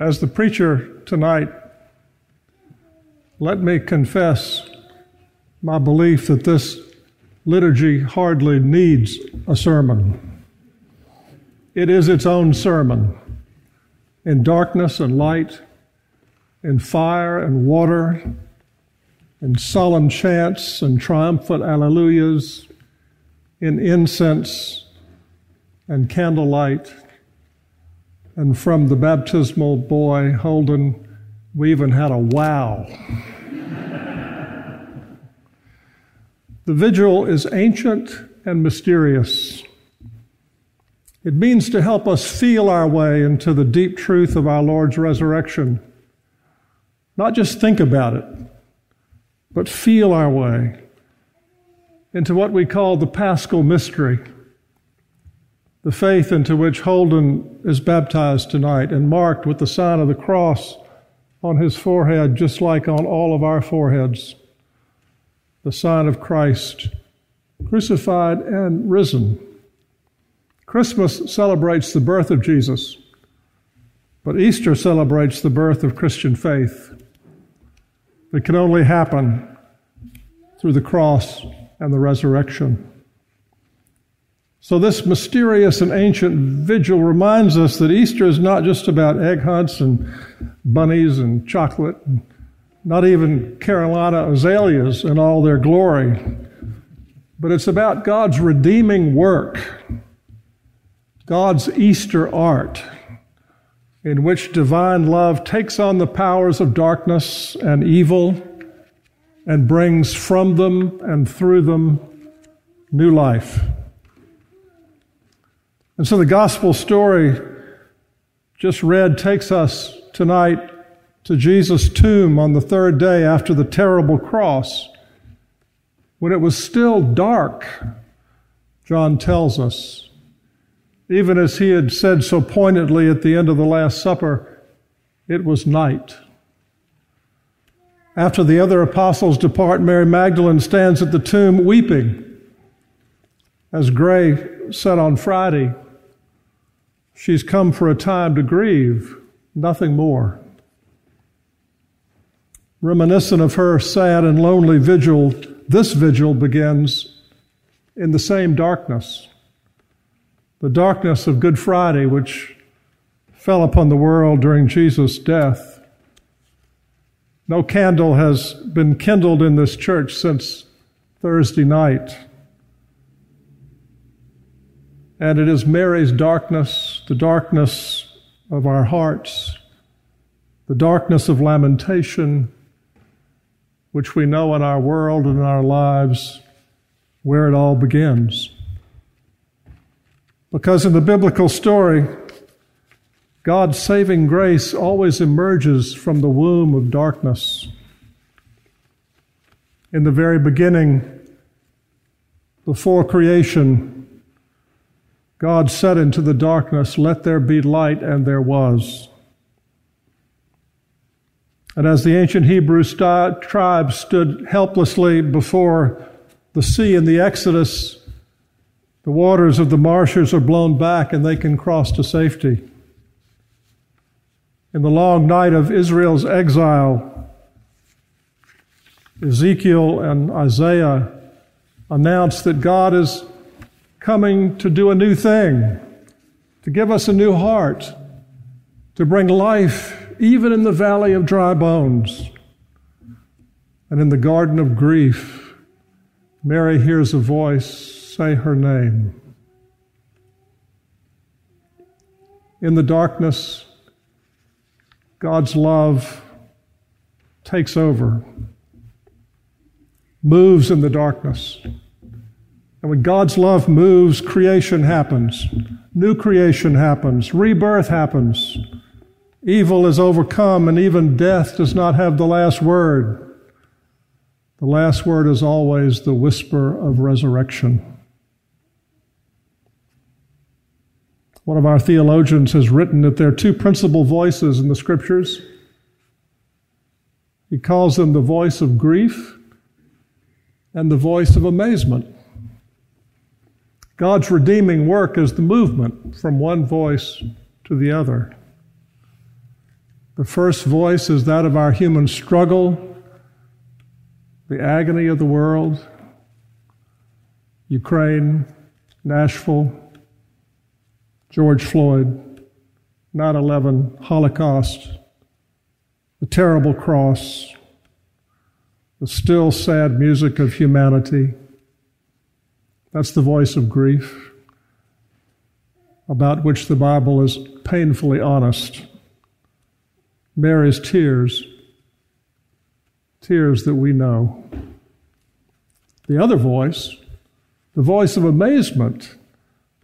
As the preacher tonight, let me confess my belief that this liturgy hardly needs a sermon. It is its own sermon. In darkness and light, in fire and water, in solemn chants and triumphant alleluias, in incense and candlelight, and from the baptismal boy, Holden, we even had a wow. The vigil is ancient and mysterious. It means to help us feel our way into the deep truth of our Lord's resurrection. Not just think about it, but feel our way into what we call the Paschal Mystery, the faith into which Holden is baptized tonight and marked with the sign of the cross on his forehead, just like on all of our foreheads. The sign of Christ, crucified and risen. Christmas celebrates the birth of Jesus, but Easter celebrates the birth of Christian faith that can only happen through the cross and the resurrection. So this mysterious and ancient vigil reminds us that Easter is not just about egg hunts and bunnies and chocolate, not even Carolina azaleas in all their glory, but it's about God's redeeming work, God's Easter art, in which divine love takes on the powers of darkness and evil and brings from them and through them new life. And so the gospel story just read takes us tonight to Jesus' tomb on the third day after the terrible cross, when it was still dark, John tells us. Even as he had said so pointedly at the end of the Last Supper, it was night. After the other apostles depart, Mary Magdalene stands at the tomb weeping. As Gray said on Friday, she's come for a time to grieve, nothing more. Reminiscent of her sad and lonely vigil, this vigil begins in the same darkness, the darkness of Good Friday, which fell upon the world during Jesus' death. No candle has been kindled in this church since Thursday night. And it is Mary's darkness, the darkness of our hearts, the darkness of lamentation, which we know in our world and in our lives, where it all begins. Because in the biblical story, God's saving grace always emerges from the womb of darkness. In the very beginning, before creation, God said into the darkness, "Let there be light," and there was. And as the ancient Hebrew tribe stood helplessly before the sea in the Exodus, the waters of the marshes are blown back and they can cross to safety. In the long night of Israel's exile, Ezekiel and Isaiah announced that God is coming to do a new thing, to give us a new heart, to bring life even in the valley of dry bones. And in the garden of grief, Mary hears a voice say her name. In the darkness, God's love takes over, moves in the darkness. And when God's love moves, creation happens. New creation happens. Rebirth happens. Evil is overcome, and even death does not have the last word. The last word is always the whisper of resurrection. One of our theologians has written that there are two principal voices in the Scriptures. He calls them the voice of grief and the voice of amazement. God's redeeming work is the movement from one voice to the other. The first voice is that of our human struggle, the agony of the world, Ukraine, Nashville, George Floyd, 9/11, Holocaust, the terrible cross, the still sad music of humanity. That's the voice of grief, about which the Bible is painfully honest. Mary's tears, tears that we know. The other voice, the voice of amazement,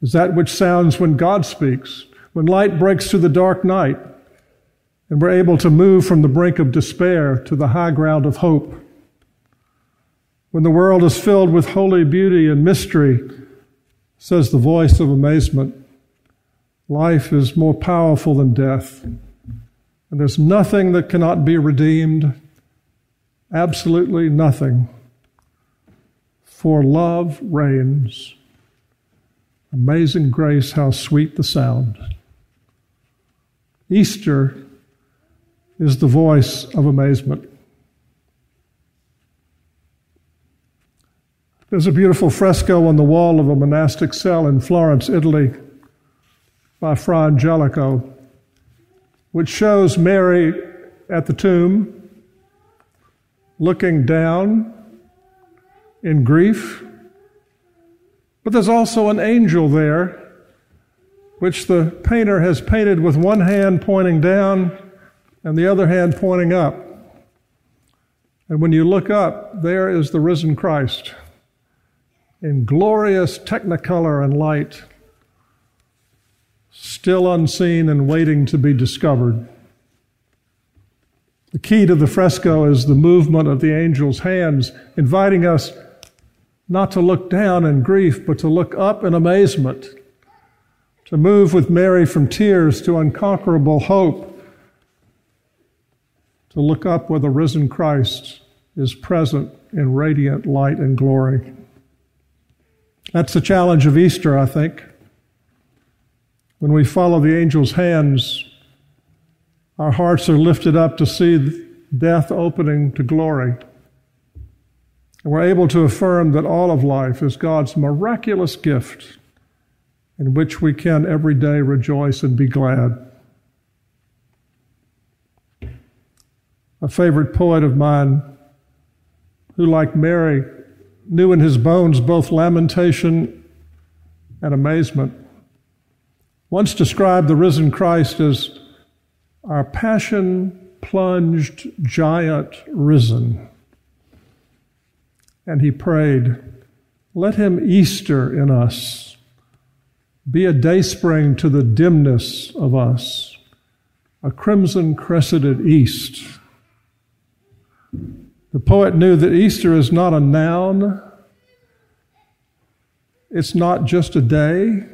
is that which sounds when God speaks, when light breaks through the dark night, and we're able to move from the brink of despair to the high ground of hope. When the world is filled with holy beauty and mystery, says the voice of amazement, life is more powerful than death, and there's nothing that cannot be redeemed, absolutely nothing, for love reigns. Amazing grace, how sweet the sound. Easter is the voice of amazement. There's a beautiful fresco on the wall of a monastic cell in Florence, Italy, by Fra Angelico, which shows Mary at the tomb, looking down in grief. But there's also an angel there, which the painter has painted with one hand pointing down and the other hand pointing up. And when you look up, there is the risen Christ, in glorious technicolor and light, still unseen and waiting to be discovered. The key to the fresco is the movement of the angel's hands, inviting us not to look down in grief, but to look up in amazement, to move with Mary from tears to unconquerable hope, to look up where the risen Christ is present in radiant light and glory. That's the challenge of Easter, I think. When we follow the angel's hands, our hearts are lifted up to see death opening to glory. And we're able to affirm that all of life is God's miraculous gift in which we can every day rejoice and be glad. A favorite poet of mine, who, like Mary, knew in his bones both lamentation and amazement, once described the risen Christ as our passion-plunged giant risen. And he prayed, let him Easter in us, be a dayspring to the dimness of us, a crimson-crescented east. The poet knew that Easter is not a noun. It's not just a day.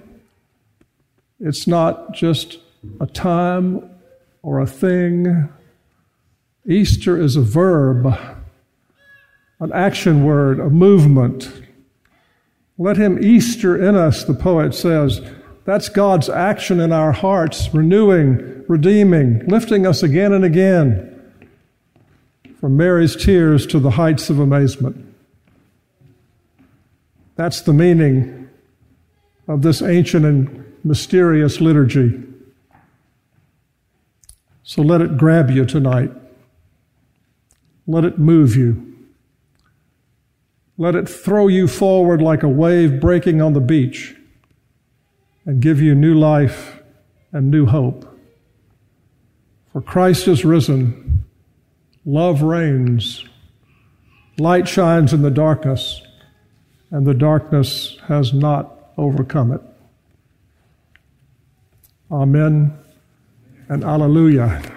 It's not just a time or a thing. Easter is a verb, an action word, a movement. Let him Easter in us, the poet says. That's God's action in our hearts, renewing, redeeming, lifting us again and again. From Mary's tears to the heights of amazement. That's the meaning of this ancient and mysterious liturgy. So let it grab you tonight. Let it move you. Let it throw you forward like a wave breaking on the beach and give you new life and new hope. For Christ is risen. Love reigns, light shines in the darkness, and the darkness has not overcome it. Amen and Alleluia.